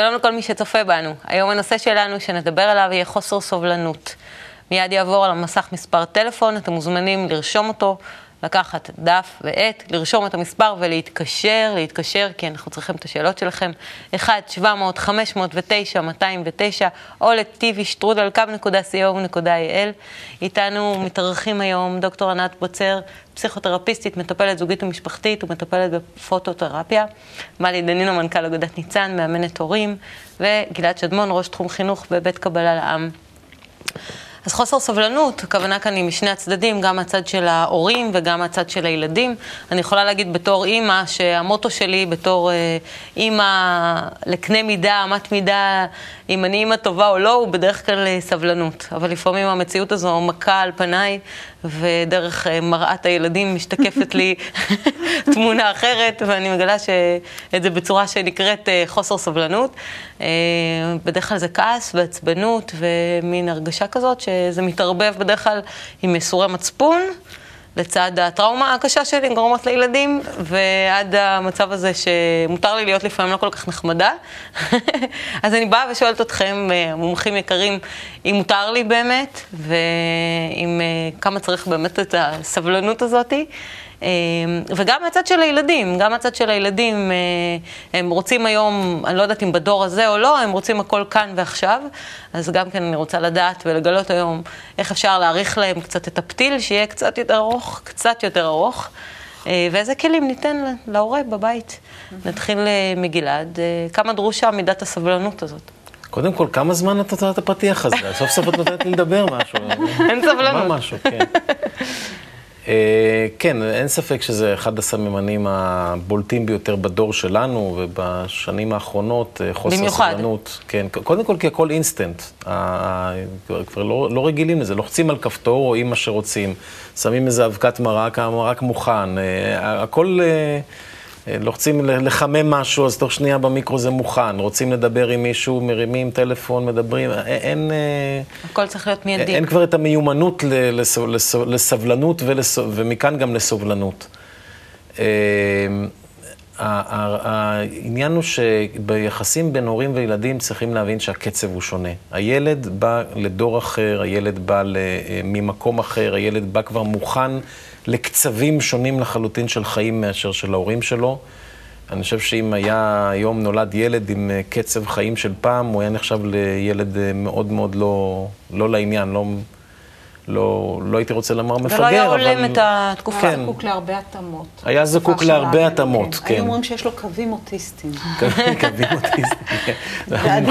שלום לכל מי שצופה בנו. היום הנושא שלנו שנדבר עליו יהיה חוסר סובלנות. מיד יעבור על המסך מספר טלפון, אתם מוזמנים לרשום אותו, לקחת דף ועט, לרשום את המספר ולהתקשר, כי אנחנו צריכים את השאלות שלכם. 1-700-509-209 או ל-tv@strudel.co.il. איתנו מתארחים היום דוקטור ענת בוצר, פסיכותרפיסטית, מטפלת זוגית ומשפחתית ומטפלת בפוטותרפיה, מלי דנינו, מנכ"ל אגודת ניצן, מאמנת הורים, וגלעד שדמון, ראש תחום חינוך בבית קבלה לעם. אז חוסר סבלנות, הכוונה כאן היא משני הצדדים, גם הצד של ההורים וגם הצד של הילדים. אני יכולה להגיד בתור אימא שהמוטו שלי, בתור אימא לקנה מידה, אמת מידה, אם אני אימא טובה או לא, הוא בדרך כלל סבלנות. אבל לפעמים המציאות הזו מכה על פניי, ודרך מראת הילדים משתקפת לי תמונה אחרת, ואני מגלה שאת זה בצורה שנקראת חוסר סבלנות. בדרך כלל זה כעס ועצבנות ומין הרגשה כזאת שזה מתערבב בדרך כלל עם מסורי מצפון, לצד הטראומה הקשה שלי גורמת לילדים, ועד המצב הזה שמותר לי להיות לפעמים לא כל כך נחמדה. אז אני באה ושואלת אתכם, מומחים יקרים, אם מותר לי באמת, ואם כמה צריך באמת את הסבלנות הזאת. וגם הצד של הילדים, הם רוצים היום, אני לא יודעת אם בדור הזה או לא, הם רוצים הכל כאן ועכשיו, אז גם כן אני רוצה לדעת ולגלות היום איך אפשר להאריך להם קצת את הפתיל, שיהיה קצת יותר ארוך, ואיזה כלים ניתן להורה בבית. נתחיל מגלעד, כמה דרושה מידת הסבלנות הזאת? קודם כל, כמה זמן את נותנת הפתיח הזה? סוף סוף את נותנת לי לדבר משהו. אין סבלנות. מה משהו, כן. כן, אין ספק שזה אחד הסממנים הבולטים ביותר בדור שלנו, ובשנים האחרונות חוסר סבלנות. כן, קודם כל כי הכל אינסטנט, כבר לא רגילים לזה, לוחצים על כפתור, רואים מה שרוצים, שמים איזה אבקת מרק, המרק מוכן, הכל לוחצים לחמם משהו, אז תוך שנייה במיקרו זה מוכן, רוצים לדבר עם מישהו, מרימים טלפון, מדברים, אין... הכל צריך להיות מיידי. אין כבר את המיומנות לסבלנות, ומכאן גם לסובלנות. העניין הוא שביחסים בין הורים וילדים צריכים להבין שהקצב הוא שונה. הילד בא לדור אחר, הילד בא ממקום אחר, הילד בא כבר מוכן לקצבים שונים לחלוטין של חיים מאשר של ההורים שלו. אני חושב שאם היה היום נולד ילד עם קצב חיים של פעם, הוא היה נחשב לילד מאוד מאוד לא לעניין, לא הייתי רוצה לומר מפגר, אבל... ולא היה עולם את התקופה. היה זקוק להרבה התאמות. היה זקוק להרבה התאמות, כן. היו אומרים שיש לו קווים אוטיסטיים. קווים אוטיסטיים, כן.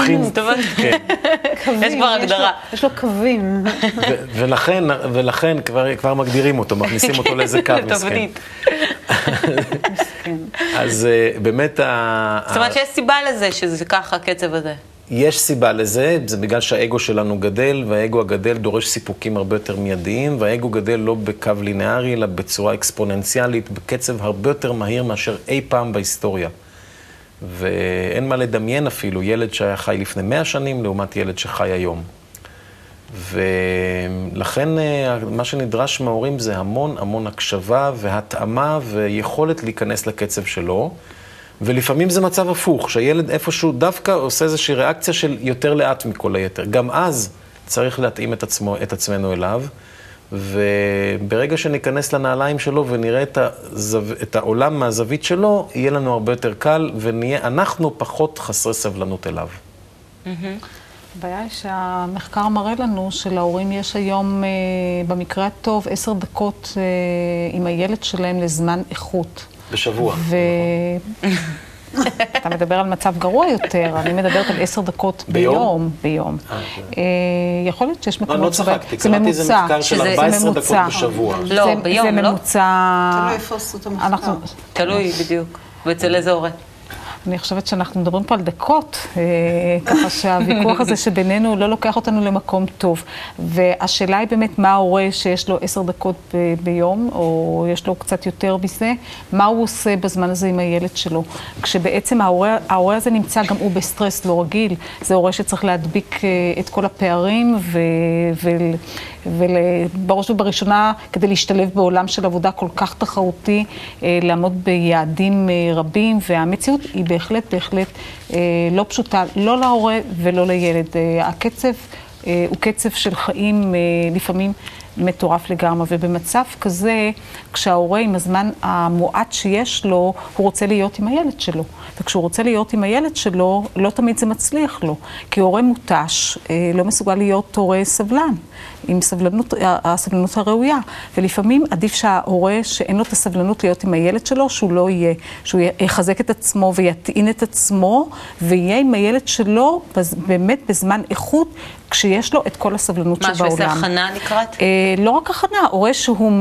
יש כבר הגדרה. יש לו קווים. ולכן כבר מגדירים אותו, מכניסים אותו לאיזה קו מסכן. אז באמת... זאת אומרת שיש סיבה לזה שזה ככה הקצב הזה. יש סיבה לזה, זה בגלל שהאגו שלנו גדל, והאגו הגדל דורש סיפוקים הרבה יותר מיידיים, והאגו גדל לא בקו לינארי, אלא בצורה אקספוננציאלית, בקצב הרבה יותר מהיר מאשר אי פעם בהיסטוריה. ואין מה לדמיין אפילו, ילד שהיה חי לפני 100 שנים, לעומת ילד שחי היום. ולכן מה שנדרש מההורים זה המון הקשבה והתאמה ויכולת להיכנס לקצב שלו, ולפעמים זה מצב הפוך, שהילד איפשהו דווקא עושה איזושהי ריאקציה של יותר לאט מכל היתר. גם אז צריך להתאים את עצמנו אליו, וברגע שניכנס לנעליים שלו ונראה את העולם מהזווית שלו, יהיה לנו הרבה יותר קל, ונהיה אנחנו פחות חסרי סבלנות אליו. הבעיה היא שהמחקר מראה לנו שלהורים יש היום, במקרה הטוב, 10 דקות עם הילד שלהם לזמן איכות. בשבוע. אתה מדבר על מצב גרוע יותר, אני מדברת על 10 דקות ביום. ביום. יכול להיות שיש מקומות... לא צחקתי, קראתי איזה מחקר של 14 דקות בשבוע. לא, ביום, לא? זה ממוצע... תלוי איפה עשו את המחקר. תלוי בדיוק, ואצל איזה הורה. אני חושבת שאנחנו מדברים פה על דקות, ככה שהוויכוח הזה שבינינו לא לוקח אותנו למקום טוב. והשאלה היא באמת מה ההורה שיש לו 10 דקות ביום, או יש לו קצת יותר מזה, מה הוא עושה בזמן הזה עם הילד שלו. כשבעצם ההורה הזה נמצא גם הוא בסטרס לא רגיל, זה הורה שצריך להדביק את כל הפערים ובראש ובראשונה כדי להשתלב בעולם של עבודה כל כך תחרותי, לעמוד ביעדים רבים, והמציאות היא בהחלט לא פשוטה, לא להורה ולא לילד. הקצב הוא קצב של חיים לפעמים מטורף לגמרי, ובמצב כזה, כשההורה עם הזמן המועט שיש לו, הוא רוצה להיות עם הילד שלו. וכשהוא רוצה להיות עם הילד שלו, לא תמיד זה מצליח לו. כי הורה מוטש לא מסוגל להיות הורה סבלן, עם הסבלנות הראויה. ולפעמים עדיף שההורה שאין לו את הסבלנות להיות עם הילד שלו, שהוא לא יהיה, שהוא יחזק את עצמו ויתעין את עצמו, ויהיה עם הילד שלו באמת בזמן איכות, כשיש לו את כל הסבלנות שבעולם. מה, שזה הכנה נקראת? לא רק הכנה, הורה שהוא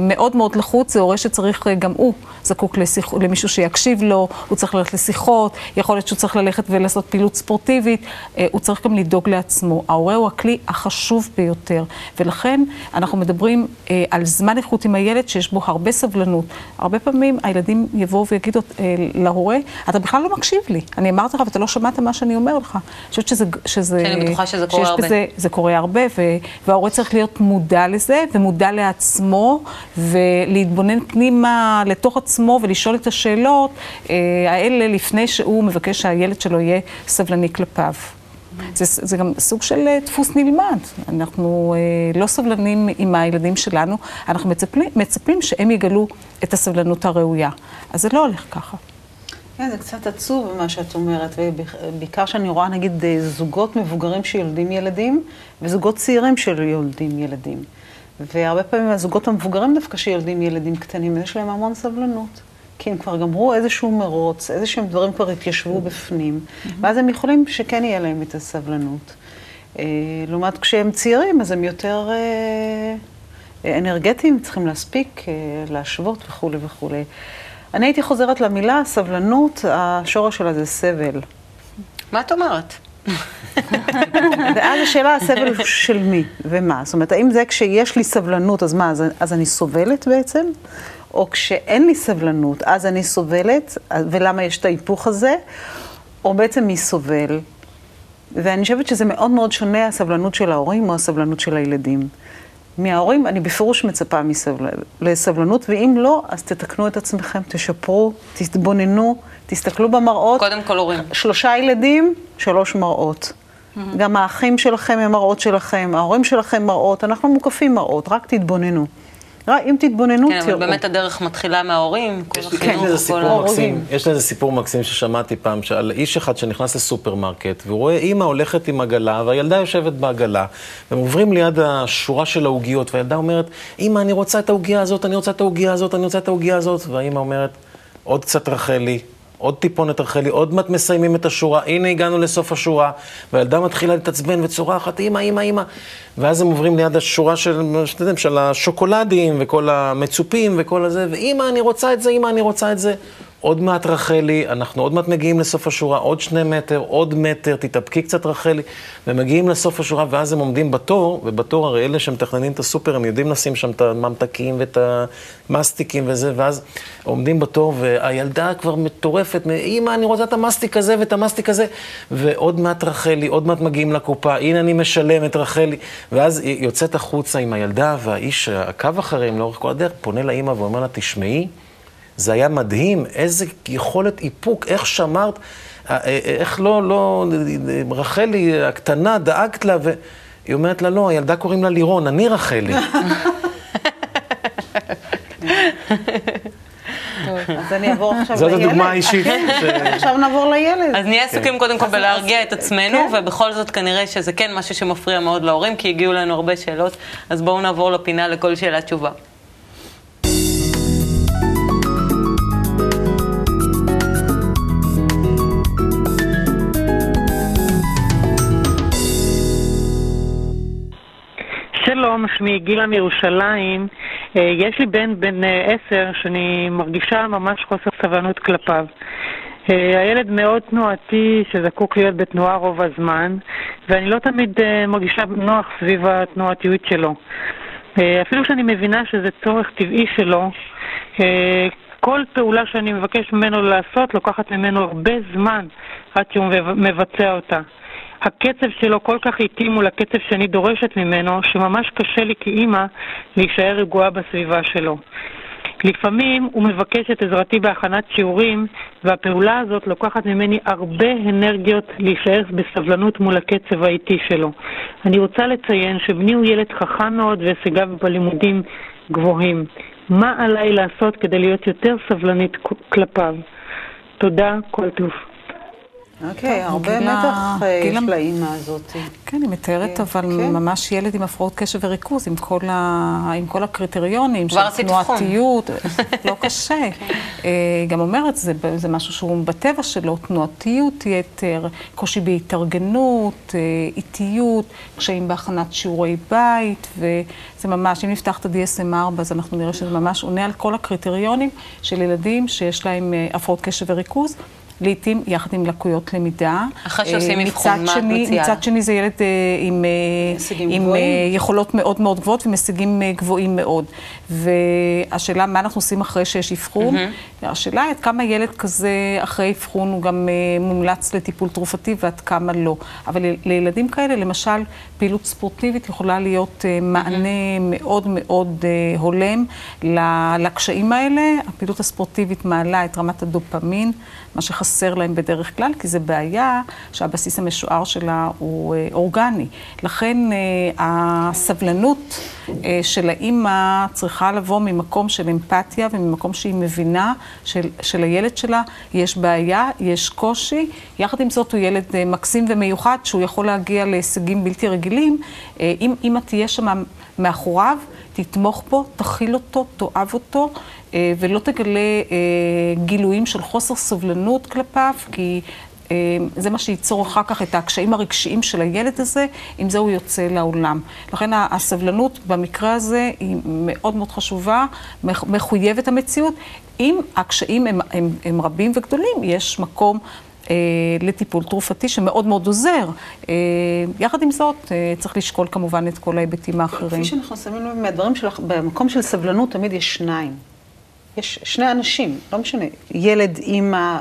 מאוד מאוד לחוץ, זה הורה שצריך גם הוא זקוק למישהו שיקשיב לו, הוא צריך ללכת לשיחות, יכול להיות שהוא צריך ללכת ולעשות פעילות ספורטיבית, הוא צריך גם לדאוג לעצמו. ההורה הוא הכלי החשוב ביותר, ולכן אנחנו מדברים על זמן איכות עם הילד שיש בו הרבה סבלנות. הרבה פעמים הילדים יבואו ויגידו להורה, אתה בכלל לא מקשיב לי, אני אמרת לך ואתה לא שמעת מה שאני אומר לך. אני חושבת שזה קורה הרבה. זה קורה הרבה, וההורה צריך להיות מודע לזה ומודע לעצמו ולהתבונן פנימה לתוך עצמו ולשאול את השאלות האלה לפני שהוא מבקש שהילד שלו יהיה סבלני כלפיו. זה גם סוג של דפוס נלמד. אנחנו לא סבלנים עם הילדים שלנו, אנחנו מצפים שהם יגלו את הסבלנות הראויה. אז זה לא הולך ככה. זה קצת עצוב מה שאת אומרת, ובעיקר שאני רואה נגיד זוגות מבוגרים שיולדים ילדים וזוגות צעירים שיולדים ילדים. והרבה פעמים הזוגות המבוגרים דווקא שיולדים ילדים קטנים, יש להם המון סבלנות. כי הם כבר גמרו איזשהו מרוץ, איזשהם דברים כבר התיישבו בפנים, ואז הם יכולים שכן יהיה להם את הסבלנות. לעומת כשהם צעירים, אז הם יותר אנרגטיים, צריכים להספיק, להשוות וכו' וכו'. אני הייתי חוזרת למילה, סבלנות, השורש שלה זה סבל. מה את אומרת? ואז השאלה, הסבל של מי ומה? זאת אומרת, האם זה כשיש לי סבלנות, אז מה, אז אני סובלת בעצם? או כשאין לי סבלנות, אז אני סובלת, ולמה יש את ההיפוך הזה? או בעצם מי סובל? ואני חושבת שזה מאוד מאוד שונה, הסבלנות של ההורים או הסבלנות של הילדים. מההורים אני בפירוש מצפה לסבלנות, ואם לא, אז תתקנו את עצמכם, תשפרו, תתבוננו, תסתכלו במראות. קודם כל הורים. 3 ילדים, 3 מראות. גם האחים שלכם הם מראות שלכם, ההורים שלכם מראות, אנחנו מוקפים מראות, רק תתבוננו. אם תתבוננו, תראו. כן, אבל באמת הדרך מתחילה מההורים. יש לזה סיפור מקסים ששמעתי פעם, על איש אחד שנכנס לסופרמרקט, והוא רואה אמא הולכת עם עגלה, והילדה יושבת בעגלה, והם עוברים ליד השורה של העוגיות, והילדה אומרת, אמא, אני רוצה את העוגיה הזאת, אני רוצה את העוגיה הזאת, אני רוצה את העוגיה הזאת, והאמא אומרת, עוד קצת רחלי, עוד טיפונת רחלי, עוד מעט מסיימים את השורה, הנה הגענו לסוף השורה, והילדה מתחילה לתעצבן וצורחת, אמא, אמא, אמא. ואז הם עוברים ליד השורה של השוקולדים וכל המצופים וכל הזה, ואמא, אני רוצה את זה, אמא, אני רוצה את זה. עוד מעט רחלי, אנחנו עוד מעט מגיעים לסוף השורה, עוד 2 מטר, עוד מטר, תתאפקי קצת רחלי, ומגיעים לסוף השורה, ואז הם עומדים בתור, ובתור הרי אלה שמתכננים את הסופר, הם יודעים לשים שם את הממתקים ואת המסטיקים וזה, ואז עומדים בתור, והילדה כבר מטורפת, אמא, אני רוצה את המסטיק הזה ואת המסטיק הזה, ועוד מעט רחלי, עוד מעט מגיעים לקופה, הנה אני משלמת רחלי, ואז היא יוצאת החוצה עם הילדה, והאיש עקב אחריהם לאורך כל הדרך, פונה לאמא ואומר לה, תשמעי, זה היה מדהים, איזה יכולת איפוק, איך שמרת, איך לא, רחלי הקטנה, דאגת לה, והיא אומרת לה, לא, הילדה קוראים לה לירון, אני רחלי. אז אני אעבור עכשיו לילד. זאת הדוגמה האישית. עכשיו נעבור לילד. אז נהיה עסוקים קודם כל בלהרגיע את עצמנו, ובכל זאת כנראה שזה כן משהו שמפריע מאוד להורים, כי הגיעו לנו הרבה שאלות, אז בואו נעבור לפינה לכל שאלה תשובה. שלום, שמי גילה מירושלים. יש לי בן 10 שאני מרגישה ממש חוסר סבלנות כלפיו. הילד מאוד תנועתי שזקוק להיות בתנועה רוב הזמן, ואני לא תמיד מרגישה נוח סביב התנועתיות שלו. אפילו שאני מבינה שזה צורך טבעי שלו, כל פעולה שאני מבקש ממנו לעשות לוקחת ממנו הרבה זמן עד שהוא מבצע אותה. הקצב שלו כל כך איטים מול הקצב שאני דורשת ממנו, שממש קשה לי כאימא להישאר רגועה בסביבה שלו. לפעמים הוא מבקש את עזרתי בהכנת שיעורים, והפעולה הזאת לוקחת ממני הרבה אנרגיות להישאר בסבלנות מול הקצב האיטי שלו. אני רוצה לציין שבני הוא ילד חכם מאוד והישגיו בלימודים גבוהים. מה עליי לעשות כדי להיות יותר סבלנית כלפיו? תודה, כל טוב. אוקיי, הרבה מתח יש לאימא הזאת. כן, היא מתארת, אבל ממש ילד עם הפרעות קשב וריכוז, עם כל הקריטריונים, של תנועתיות, לא קשה. היא גם אומרת, זה משהו שהוא בטבע שלו, תנועתיות יתר, קושי בהתארגנות, איטיות, קשיים בהכנת שיעורי בית, וזה ממש, אם נפתח את ה-DSM-4, אז אנחנו נראה שזה ממש עונה על כל הקריטריונים של ילדים שיש להם הפרעות קשב וריכוז, לעתים יחד עם לקויות למידה. אחרי שעושים אבחון, מה את מציעה? מצד שני זה ילד עם יכולות מאוד מאוד גבוהות ומשיגים גבוהים מאוד. והשאלה מה אנחנו עושים אחרי שיש אבחון, השאלה עד כמה ילד כזה אחרי אבחון הוא גם מומלץ לטיפול תרופתי ועד כמה לא. אבל לילדים כאלה, למשל, פעילות ספורטיבית יכולה להיות מענה מאוד מאוד הולם לקשיים האלה. הפעילות הספורטיבית מעלה את רמת הדופמין, מה שחסר להם בדרך כלל, כי זה בעיה שהבסיס המשוער שלה הוא אורגני. לכן הסבלנות של האמא צריכה לבוא ממקום של אמפתיה וממקום שהיא מבינה של הילד שלה. יש בעיה, יש קושי. יחד עם זאת הוא ילד מקסים ומיוחד שהוא יכול להגיע להישגים בלתי רגילים. אם אמא תהיה שם מאחוריו, תתמוך בו, תכיל אותו, תאהב אותו, ולא תגלה גילויים של חוסר סבלנות כלפיו, כי זה מה שייצור אחר כך את הקשיים הרגשיים של הילד הזה, עם זה הוא יוצא לעולם. לכן הסבלנות במקרה הזה היא מאוד מאוד חשובה, מחויבת המציאות. אם הקשיים הם רבים וגדולים, יש מקום לטיפול תרופתי שמאוד מאוד עוזר. יחד עם זאת, צריך לשקול כמובן את כל ההיבטים האחרים. כפי שאנחנו שמים מהדברים שלך, במקום של סבלנות תמיד יש שניים. יש שני אנשים, לא משנה, ילד, אימא,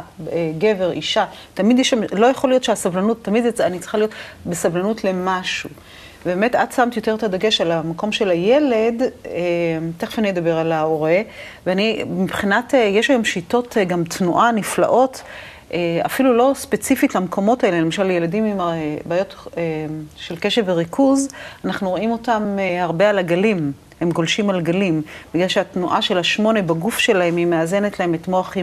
גבר, אישה, תמיד יש, לא יכול להיות שהסבלנות, תמיד אני צריכה להיות בסבלנות למשהו. באמת, את שמת יותר את הדגש על המקום של הילד, תכף אני אדבר על ההורה, ואני, מבחינת, יש היום שיטות גם תנועה נפלאות, אפילו לא ספציפית למקומות האלה, למשל ילדים עם בעיות של קשב וריכוז, אנחנו רואים אותם הרבה על הגלים, הם גולשים על גלים, בגלל שהתנועה של השמונה בגוף שלהם היא מאזנת להם את מוח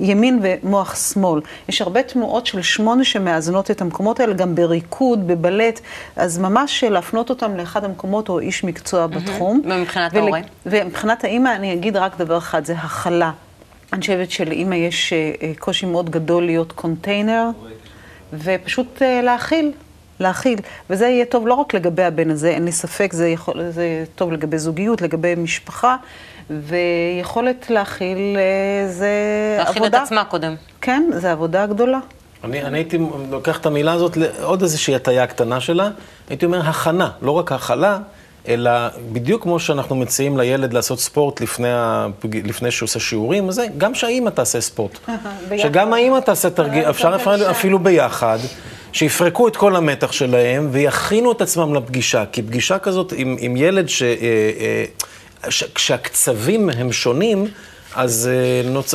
ימין ומוח שמאל. יש הרבה תנועות של שמונה שמאזנות את המקומות האלה, גם בריקוד, בבלט, אז ממש להפנות אותם לאחד המקומות או איש מקצוע בתחום. ומבחינת ההורה? ומבחינת האמא אני אגיד רק דבר אחד, זה הכלה. אני חושבת שלאמא יש קושי מאוד גדול להיות קונטיינר, ופשוט להכיל. וזה יהיה טוב לא רק לגבי הבן הזה, אין לי ספק, זה טוב לגבי זוגיות, לגבי משפחה, ויכולת להכיל זה עבודה. להכיל את עצמה קודם. כן, זה עבודה גדולה. אני הייתי לוקח את המילה הזאת לעוד איזושהי הטיה קטנה שלה, הייתי אומר הכנה, לא רק הכלה, אלא בדיוק כמו שאנחנו מציעים לילד לעשות ספורט לפני שהוא עושה שיעורים, זה גם שהאמא תעשה ספורט. שגם האמא תעשה תרגיל, אפשר אפילו ביחד, שיפרקו את כל המתח שלהם ויכינו את עצמם לפגישה. כי פגישה כזאת עם ילד כשהקצבים הם שונים, אז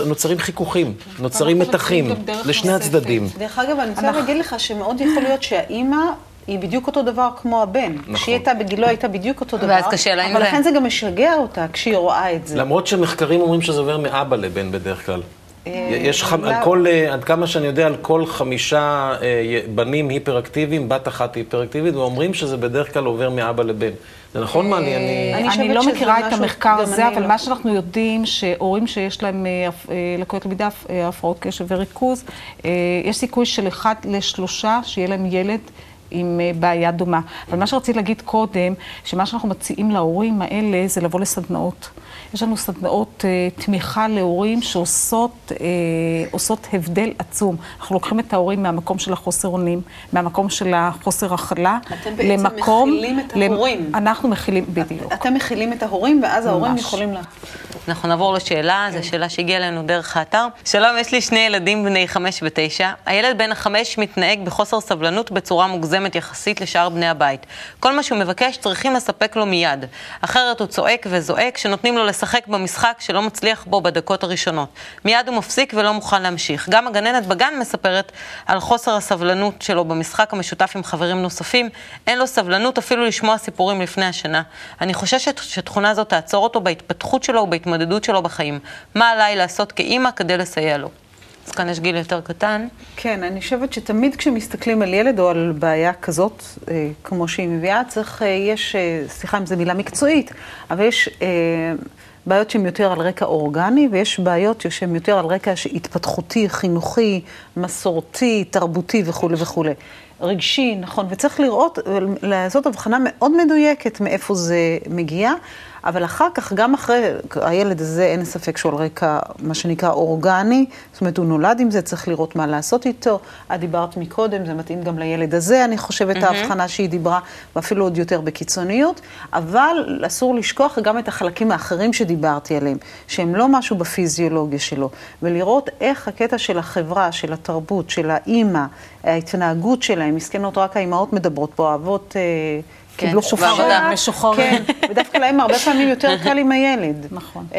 נוצרים חיכוכים, נוצרים מתחים לשני הצדדים. דרך אגב, אני רוצה להגיד לך שמאוד יכול להיות שהאמא היא בדיוק אותו דבר כמו הבן. נכון. כשהיא הייתה בגילו, הייתה בדיוק אותו דבר. אבל לכן זה גם משגע אותה כשהיא רואה את זה. למרות שמחקרים אומרים שזה עובר מאבא לבן בדרך כלל. יש עד כמה שאני יודע, על כל 5 בנים היפראקטיביים, בת אחת היפראקטיבית, ואומרים שזה בדרך כלל עובר מאבא לבן. זה נכון מה? אני לא מכירה את המחקר הזה, אבל מה שאנחנו יודעים, שהורים שיש להם לקויות למידה, הפרעות קשב וריכוז, יש סיכוי של 1 ל-3 שיהיה להם ילד עם בעיה דומה. אבל מה שרציתי להגיד קודם, שמה שאנחנו מציעים להורים האלה זה לבוא לסדנאות. יש לנו סדנאות תמיכה להורים שעושות הבדל עצום. אנחנו לוקחים את ההורים מהמקום של החוסר אונים, מהמקום של החוסר הכלה, למקום... אתם בעצם מכילים את ההורים? אנחנו מכילים בדיוק. אתם מכילים את ההורים ואז ההורים יכולים לה... אנחנו נעבור לשאלה, זו שאלה שהגיעה לנו דרך האתר. שלום, יש לי שני ילדים בני 5 ו-9. הילד בן 5 מתנהג בחוסר סבלנות בצורה מוגזמת יחסית לשאר בני הבית. כל מה שהוא מבקש צריכים לספק לו מיד. אחרת הוא צועק וזועק שנותנים לו לשחק במשחק שלא מצליח בו בדקות הראשונות. מיד הוא מפסיק ולא מוכן להמשיך. גם הגננת בגן מספרת על חוסר הסבלנות שלו במשחק המשותף עם חברים נוספים. אין לו סבלנות אפילו לשמוע סיפורים לפני השינה. אני חוששת שתכונה הזאת תעצור אותו בהתפתחות שלו ובהתמודדות שלו בחיים. מה עליי לעשות כאימא כדי לסייע לו? אז כאן יש גיל יותר קטן. כן, אני חושבת שתמיד כשמסתכלים על ילד או על בעיה כזאת, כמו שהיא מביאה, צריך, יש, סליחה אם זו מילה מקצועית, אבל יש בעיות שהן יותר על רקע אורגני, ויש בעיות שהן יותר על רקע התפתחותי, חינוכי, מסורתי, תרבותי וכו' וכו'. רגשי, נכון, וצריך לראות, לעשות הבחנה מאוד מדויקת מאיפה זה מגיע, אבל אחר כך, גם אחרי הילד הזה, אין ספק שהוא על רקע, מה שנקרא, אורגני, זאת אומרת, הוא נולד עם זה, צריך לראות מה לעשות איתו. את דיברת מקודם, זה מתאים גם לילד הזה, אני חושבת, ההבחנה שהיא דיברה, ואפילו עוד יותר בקיצוניות, אבל אסור לשכוח גם את החלקים האחרים שדיברתי עליהם, שהם לא משהו בפיזיולוגיה שלו, ולראות איך הקטע של החברה, של התרבות, של האימא, ההתנהגות שלהם, מסכנות רק האימהות מדברות פה, אהבות קיבלו חופשה, משוחררים. כן, ודווקא להם הרבה פעמים יותר קל עם הילד,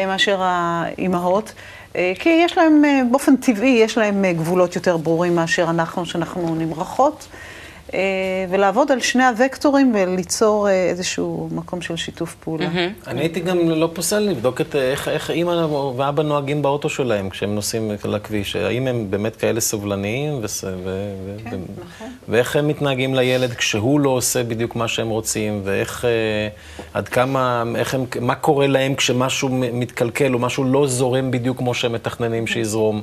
מאשר האימהות, כי יש להם, באופן טבעי, יש להם גבולות יותר ברורים מאשר אנחנו, שאנחנו נמרחות, ולעבוד על שני הוקטורים וליצור איזשהו מקום של שיתוף פעולה. אני הייתי גם לא פוסל לבדוק איך אימא ואבא נוהגים באוטו שלהם כשהם נוסעים לכביש, האם הם באמת כאלה סובלניים ואיך הם מתנהגים לילד כשהוא לא עושה בדיוק מה שהם רוצים, ואיך, עד כמה, מה קורה להם כשמשהו מתקלקל או משהו לא זורם בדיוק כמו שהם מתכננים שיזרום.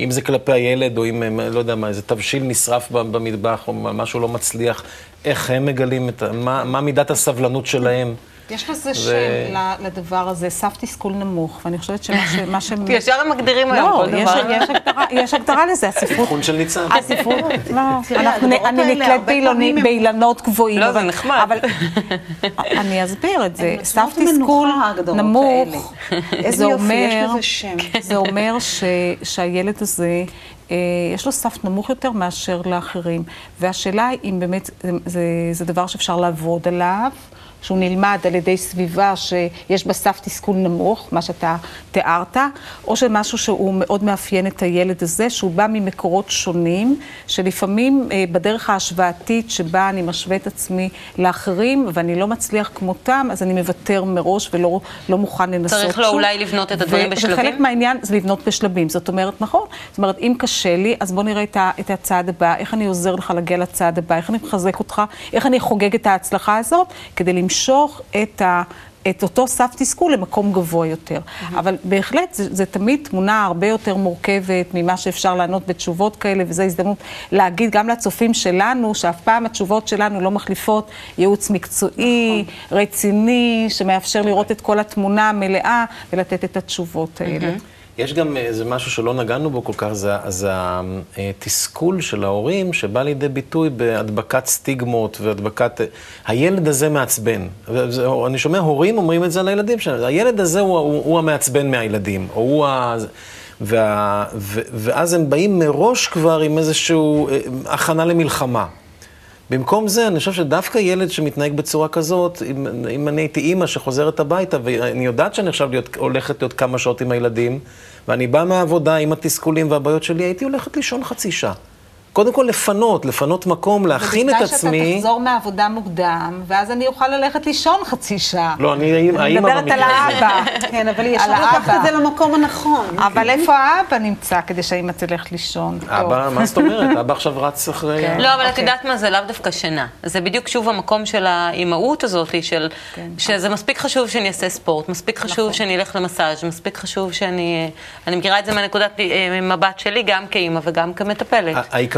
אם זה כלפי הילד, או אם, לא יודע מה, איזה תבשיל נשרף במטבח, או משהו לא מצליח, איך הם מגלים את, מה מידת הסבלנות שלהם? יש לזה שם לדבר הזה, סף תסכול נמוך, ואני חושבת שמה ש... ישר הם מגדירים היום כל דבר. לא, יש הגדרה לזה, הספרות. תבחון של ניצן. הספרות, לא. אני נקלט באילנות גבוהים. לא, זה נחמד. אבל אני אסביר את זה. סף תסכול נמוך, זה אומר שהילד הזה, יש לו סף נמוך יותר מאשר לאחרים. והשאלה היא אם באמת זה דבר שאפשר לעבוד עליו, שהוא נלמד על ידי סביבה שיש בה סף תסכול נמוך, מה שאתה תיארת, או שמשהו שהוא מאוד מאפיין את הילד הזה, שהוא בא ממקורות שונים, שלפעמים בדרך ההשוואתית שבה אני משווה את עצמי לאחרים, ואני לא מצליח כמותם, אז אני מוותר מראש ולא מוכן לנסות. צריך לו אולי לבנות את הדברים בשלבים? וחלק מהעניין זה לבנות בשלבים, זאת אומרת, נכון? זאת אומרת, אם קשה לי, אז בוא נראה את הצעד הבא, איך אני עוזר לך להגיע לצעד הבא, איך אני מחזק אותך, איך אני חוגג את ההצלחה הזאת, כדי למשוך את אותו סף תסכול למקום גבוה יותר. אבל בהחלט זה תמיד תמונה הרבה יותר מורכבת ממה שאפשר לענות בתשובות כאלה, וזו הזדמנות להגיד גם לצופים שלנו, שאף פעם התשובות שלנו לא מחליפות ייעוץ מקצועי, רציני, שמאפשר לראות את כל התמונה המלאה ולתת את התשובות האלה. יש גם איזה משהו שלא נגענו בו כל כך, זה התסכול של ההורים שבא לידי ביטוי בהדבקת סטיגמות והדבקת... הילד הזה מעצבן. אני שומע הורים אומרים את זה על הילדים, שהילד הזה הוא המעצבן מהילדים, או הוא ה... ואז הם באים מראש כבר עם איזשהו הכנה למלחמה. במקום זה, אני חושב שדווקא ילד שמתנהג בצורה כזאת, אם אני הייתי אימא שחוזרת הביתה, ואני יודעת שאני עכשיו הולכת להיות כמה שעות עם הילדים, ואני באה מהעבודה עם התסכולים והבעיות שלי, הייתי הולכת לישון חצי שעה. קודם כל לפנות מקום, להכין את עצמי. ובגלל שאתה תחזור מהעבודה מוקדם, ואז אני אוכל ללכת לישון חצי שעה. לא, אני מדברת על האבא. כן, אבל ישר לקחת את זה למקום הנכון. אבל איפה האבא נמצא כדי שהאמא תלך לישון? אבא, מה זאת אומרת? אבא עכשיו רץ אחרי... לא, אבל את יודעת מה, זה לאו דווקא שינה. זה בדיוק שוב המקום של האימהות הזאת, שזה מספיק חשוב שאני אעשה ספורט, מספיק חשוב שאני אלך למסאז', מספיק חשוב שאני... אני מכירה את זה מנקודת מבט שלי, גם כאימא וגם כמטפלת.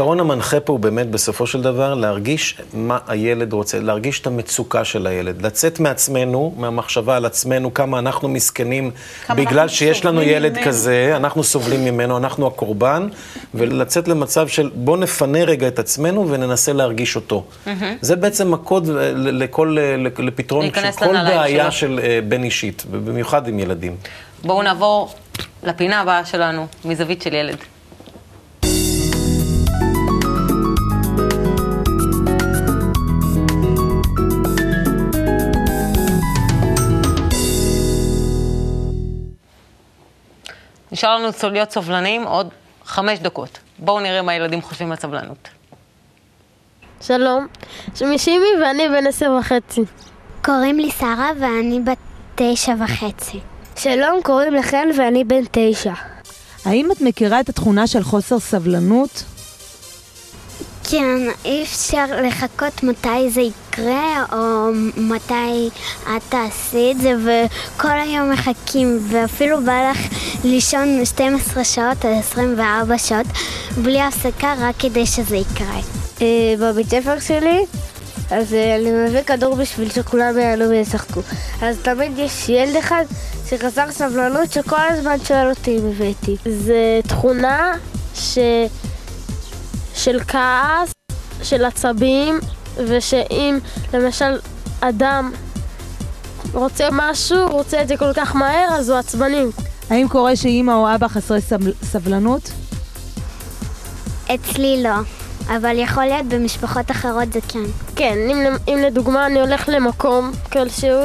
העיקרון המנחה פה הוא באמת בסופו של דבר להרגיש מה הילד רוצה, להרגיש את המצוקה של הילד, לצאת מעצמנו, מהמחשבה על עצמנו, כמה אנחנו מסכנים, בגלל שיש לנו ילד כזה, אנחנו סובלים ממנו, אנחנו הקורבן, ולצאת למצב של בוא נפנה רגע את עצמנו וננסה להרגיש אותו. זה בעצם הקוד לפתרון כל בעיה של בן אישית, במיוחד עם ילדים. בואו נעבור לפינה הבאה שלנו, מזווית של ילד. נשאר לנו להיות סובלניים עוד 5 דקות. בואו נראה מה הילדים חושבים על סבלנות. שלום, שמי שימי ואני בן 10.5. קוראים לי שרה ואני בת 9.5. שלום, קוראים לכן ואני בן 9. האם את מכירה את התכונה של חוסר סבלנות? כן, אי אפשר לחכות מתי זה יקרה או מתי את תעשי את זה, וכל היום מחכים, ואפילו בא לך לישון 12 שעות עד 24 שעות בלי הפסקה רק כדי שזה יקרה. בבית ספר שלי, אז אני מביא כדור בשביל שכולם יענו וישחקו. אז תמיד יש ילד אחד שחסר סבלנות שכל הזמן שואל אותי אם הבאתי. זה תכונה של כעס, של עצבים, ושאם למשל אדם רוצה משהו, רוצה את זה כל כך מהר, אז הוא עצבני. האם קורה שאמא או אבא חסרי סבלנות? אצלי לא, אבל יכול להיות במשפחות אחרות זה כן. כן, אם לדוגמה אני הולך למקום כלשהו,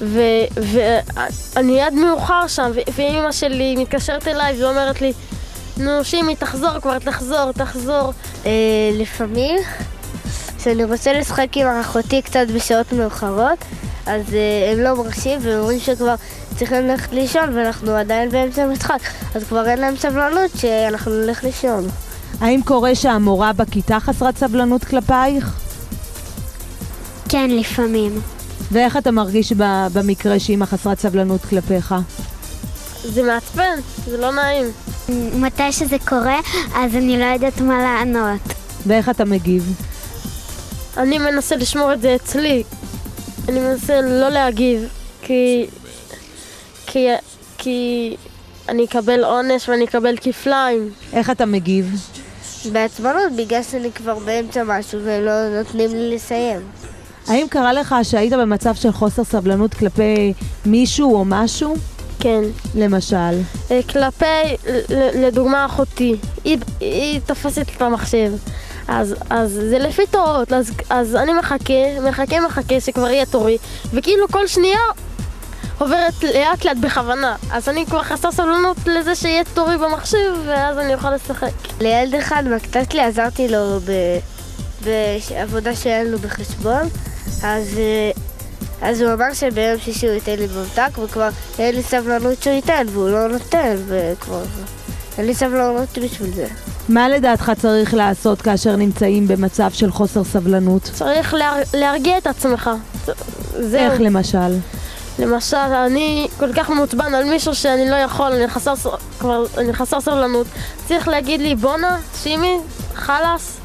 ואני עד מאוחר שם, ואמא שלי מתקשרת אליי ואומרת לי, נו, שימי, תחזור כבר, תחזור. לפעמים, כשאני רוצה לשחק עם אחותי קצת בשעות מאוחרות, אז הם לא מרשים ואומרים שכבר צריכים ללכת לישון ואנחנו עדיין באמצע משחק, אז כבר אין להם סבלנות שאנחנו נלך לישון. האם קורה שהמורה בכיתה חסרת סבלנות כלפייך? כן, לפעמים. ואיך אתה מרגיש במקרה שאמא חסרת סבלנות כלפיך? זה מעצבן, זה לא נעים. מתי שזה קורה, אז אני לא יודעת מה לענות. ואיך אתה מגיב? אני מנסה לשמור את זה אצלי. אני מנסה לא להגיב, כי אני אקבל עונש ואני אקבל כפליים. איך אתה מגיב? בעצמנות, בגלל שאני כבר באמצע משהו ולא נותנים לי לסיים. האם קרה לך שהיית במצב של חוסר סבלנות כלפי מישהו או משהו? כן. למשל? כלפי, לדוגמה אחותי, היא תופסת את המחשב, אז זה לפי תורות, אז אני מחכה שכבר יהיה תורי, וכאילו כל שנייה עוברת לאט לאט בכוונה, אז אני כבר חסר סבלנות לזה שיהיה תורי במחשב, ואז אני אוכל לשחק. לילד אחד בקטש לי, עזרתי לו בעבודה שאין לו בחשבון, אז הוא אמר שביום שישי הוא ייתן לי מבטק, וכבר אין לי סבלנות שהוא ייתן, והוא לא נותן, וכבר אין לי סבלנות בשביל זה. מה לדעתך צריך לעשות כאשר נמצאים במצב של חוסר סבלנות? צריך להרגיע את עצמך. איך למשל? למשל, אני כל כך מוצבן על מישהו שאני לא יכול, אני חסר סבלנות. צריך להגיד לי, בונה, שימי, חלס,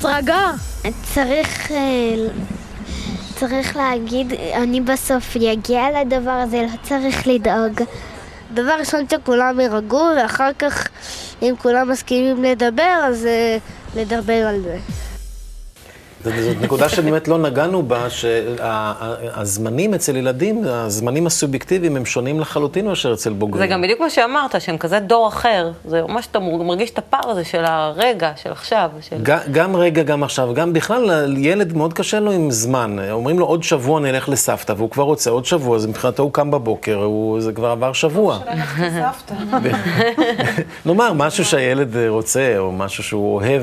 תרגע. צריך להגיד, אני בסוף יגיע לדבר הזה, לא צריך לדאוג. דבר ראשון שכולם ירגעו, ואחר כך, אם כולם מסכימים לדבר, אז לדבר על זה. זאת נקודה שבאמת לא נגענו בה, שהזמנים אצל ילדים, הזמנים הסובייקטיביים הם שונים לחלוטין מאשר אצל בוגרים. זה גם בדיוק מה שאמרת, שהם כזה דור אחר, זה ממש שאתה מרגיש את הפער הזה של הרגע, של עכשיו. גם רגע, גם עכשיו, גם בכלל ילד מאוד קשה לו עם זמן, אומרים לו עוד שבוע נלך לסבתא, והוא כבר רוצה עוד שבוע, אז מבחינתו הוא קם בבוקר, זה כבר עבר שבוע. נאמר, משהו שהילד רוצה, או משהו שהוא אוהב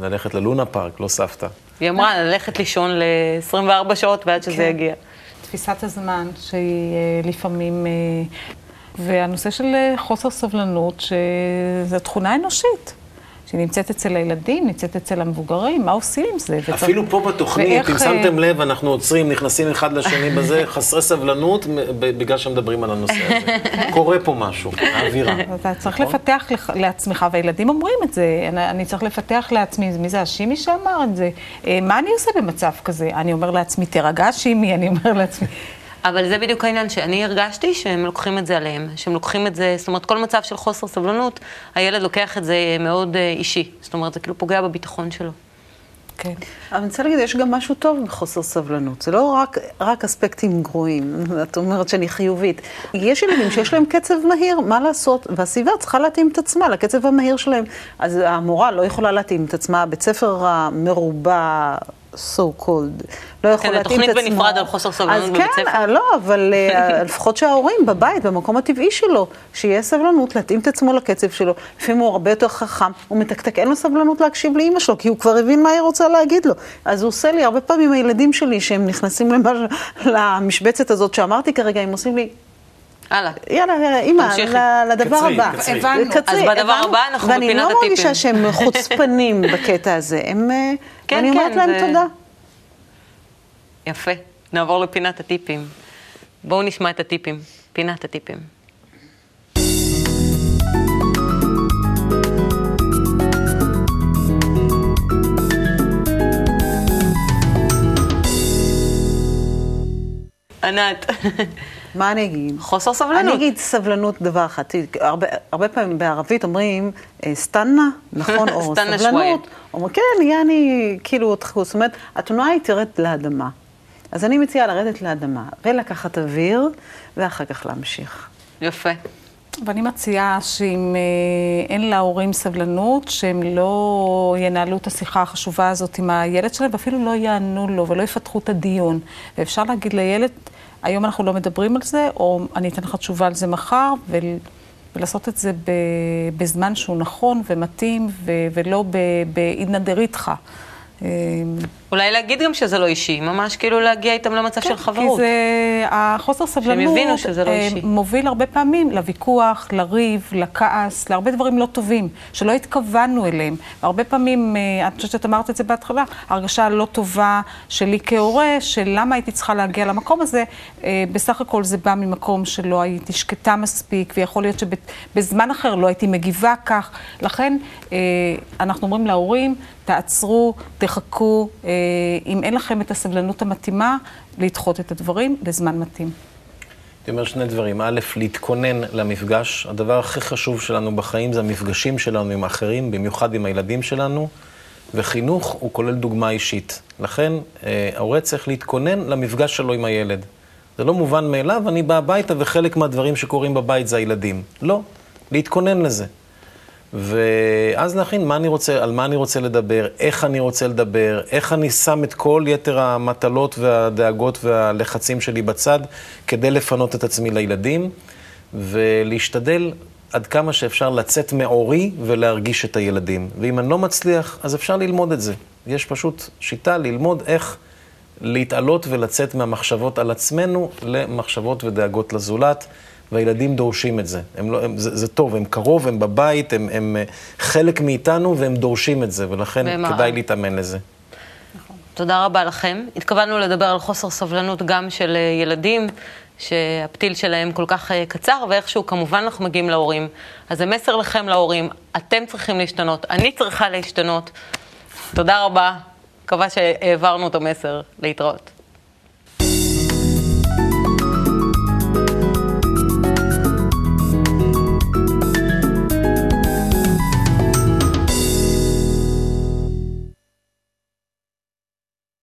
ללכת ללונה פארק, לא סבתא. היא אמרה, ללכת לישון ל-24 שעות ועד שזה יגיע. תפיסת הזמן שהיא לפעמים, והנושא של חוסר סבלנות, שזו תכונה אנושית, שנמצאת אצל הילדים, נמצאת אצל המבוגרים, מה עושים עם זה? אפילו פה בתוכנית, אם שמתם לב, אנחנו עוצרים, נכנסים אחד לשני בזה, חסרי סבלנות, בגלל שמדברים על הנושא הזה. קורה פה משהו, האווירה. אתה צריך לפתח לעצמך, והילדים אומרים את זה, אני צריך לפתח לעצמי, מי זה השימי שאמר את זה? מה אני עושה במצב כזה? אני אומר לעצמי, תרגע שימי, אני אומר לעצמי. אבל זה בדיוק העניין שאני הרגשתי שהם לוקחים את זה עליהם, שהם לוקחים את זה, זאת אומרת, כל מצב של חוסר סבלנות, הילד לוקח את זה מאוד אישי. זאת אומרת, זה כאילו פוגע בביטחון שלו. כן. אבל אני רוצה להגיד, יש גם משהו טוב בחוסר סבלנות. זה לא רק אספקטים גרועים. את אומרת שאני חיובית. יש ילדים שיש להם קצב מהיר, מה לעשות? והסביבה צריכה להתאים את עצמה לקצב המהיר שלהם. אז המורה לא יכולה להתאים את עצמה, בית ספר המרובע, so called. לא יכול להתאים את עצמו. תוכנית בנפרד על חוסר סבלנות בבית ספר. אז כן, לא, אבל לפחות שההורים בבית, במקום הטבעי שלו, שיהיה סבלנות להתאים את עצמו לקצב שלו. לפעמים הוא הרבה יותר חכם, הוא מתקתק, אין לו סבלנות להקשיב לאמא שלו, כי הוא כבר הבין מה היא רוצה להגיד לו. אז הוא עושה לי הרבה פעמים הילדים שלי, שהם נכנסים למשבצת הזאת שאמרתי כרגע, הם עושים לי, הלאה. יאללה, אמא, לדבר הבא. הבנו. אז בדבר הבא אנחנו בפינת הטיפים. ואני לא מרגישה שהם חוצפנים בקטע הזה. ואני אומרת להם תודה. יפה. נעבור לפינת הטיפים. בואו נשמע את הטיפים. פינת הטיפים. ענת. מה אני אגיד? חוסר סבלנות. אני אגיד סבלנות דבר אחד. הרבה פעמים בערבית אומרים, סטנה, נכון, או סבלנות. אומרים, כן, יעני, כאילו, זאת אומרת, התנועה היא תרד לאדמה. אז אני מציעה לרדת לאדמה, ולקחת אוויר, ואחר כך להמשיך. יפה. ואני מציעה שאם אין להורים סבלנות, שהם לא ינהלו את השיחה החשובה הזאת עם הילד שלהם, ואפילו לא יענו לו, ולא יפתחו את הדיון. ואפשר להגיד לילד, היום אנחנו לא מדברים על זה, או אני אתן לך תשובה על זה מחר, ולעשות את זה בזמן שהוא נכון ומתאים, ולא בהתנדר איתך. אולי להגיד גם שזה לא אישי, ממש כאילו להגיע איתם למצב של חברות. כי החוסר סבלנות מוביל הרבה פעמים לוויכוח, לריב, לכעס, להרבה דברים לא טובים, שלא התכוונו אליהם. הרבה פעמים, אני חושבת שאת אמרת את זה בהתחלה, הרגשה לא טובה שלי כהורה, שלמה הייתי צריכה להגיע למקום הזה, בסך הכל זה בא ממקום שלא הייתי שקטה מספיק, ויכול להיות שבזמן אחר לא הייתי מגיבה כך. לכן אנחנו אומרים להורים, תעצרו, תחכו, אם אין לכם את הסבלנות המתאימה, לדחות את הדברים לזמן מתאים. אני אומר שני דברים. א', להתכונן למפגש. הדבר הכי חשוב שלנו בחיים זה המפגשים שלנו עם האחרים, במיוחד עם הילדים שלנו, וחינוך הוא כולל דוגמה אישית. לכן, ההורה צריך להתכונן למפגש שלו עם הילד. זה לא מובן מאליו, אני בא הביתה וחלק מהדברים שקורים בבית זה הילדים. לא, להתכונן לזה. ואז להכין מה אני רוצה, על מה אני רוצה לדבר, איך אני רוצה לדבר, איך אני שם את כל יתר המטלות והדאגות והלחצים שלי בצד, כדי לפנות את עצמי לילדים, ולהשתדל עד כמה שאפשר לצאת מאורי ולהרגיש את הילדים. ואם אני לא מצליח, אז אפשר ללמוד את זה. יש פשוט שיטה ללמוד איך להתעלות ולצאת מהמחשבות על עצמנו למחשבות ודאגות לזולת. והילדים דורשים את זה. זה טוב, הם קרוב, הם בבית, הם חלק מאיתנו, והם דורשים את זה, ולכן כדאי להתאמן לזה. תודה רבה לכם. התכוונו לדבר על חוסר סבלנות גם של ילדים, שהפתיל שלהם כל כך קצר, ואיכשהו כמובן אנחנו מגיעים להורים. אז זה מסר לכם להורים, אתם צריכים להשתנות, אני צריכה להשתנות. תודה רבה. מקווה שהעברנו את המסר להתראות.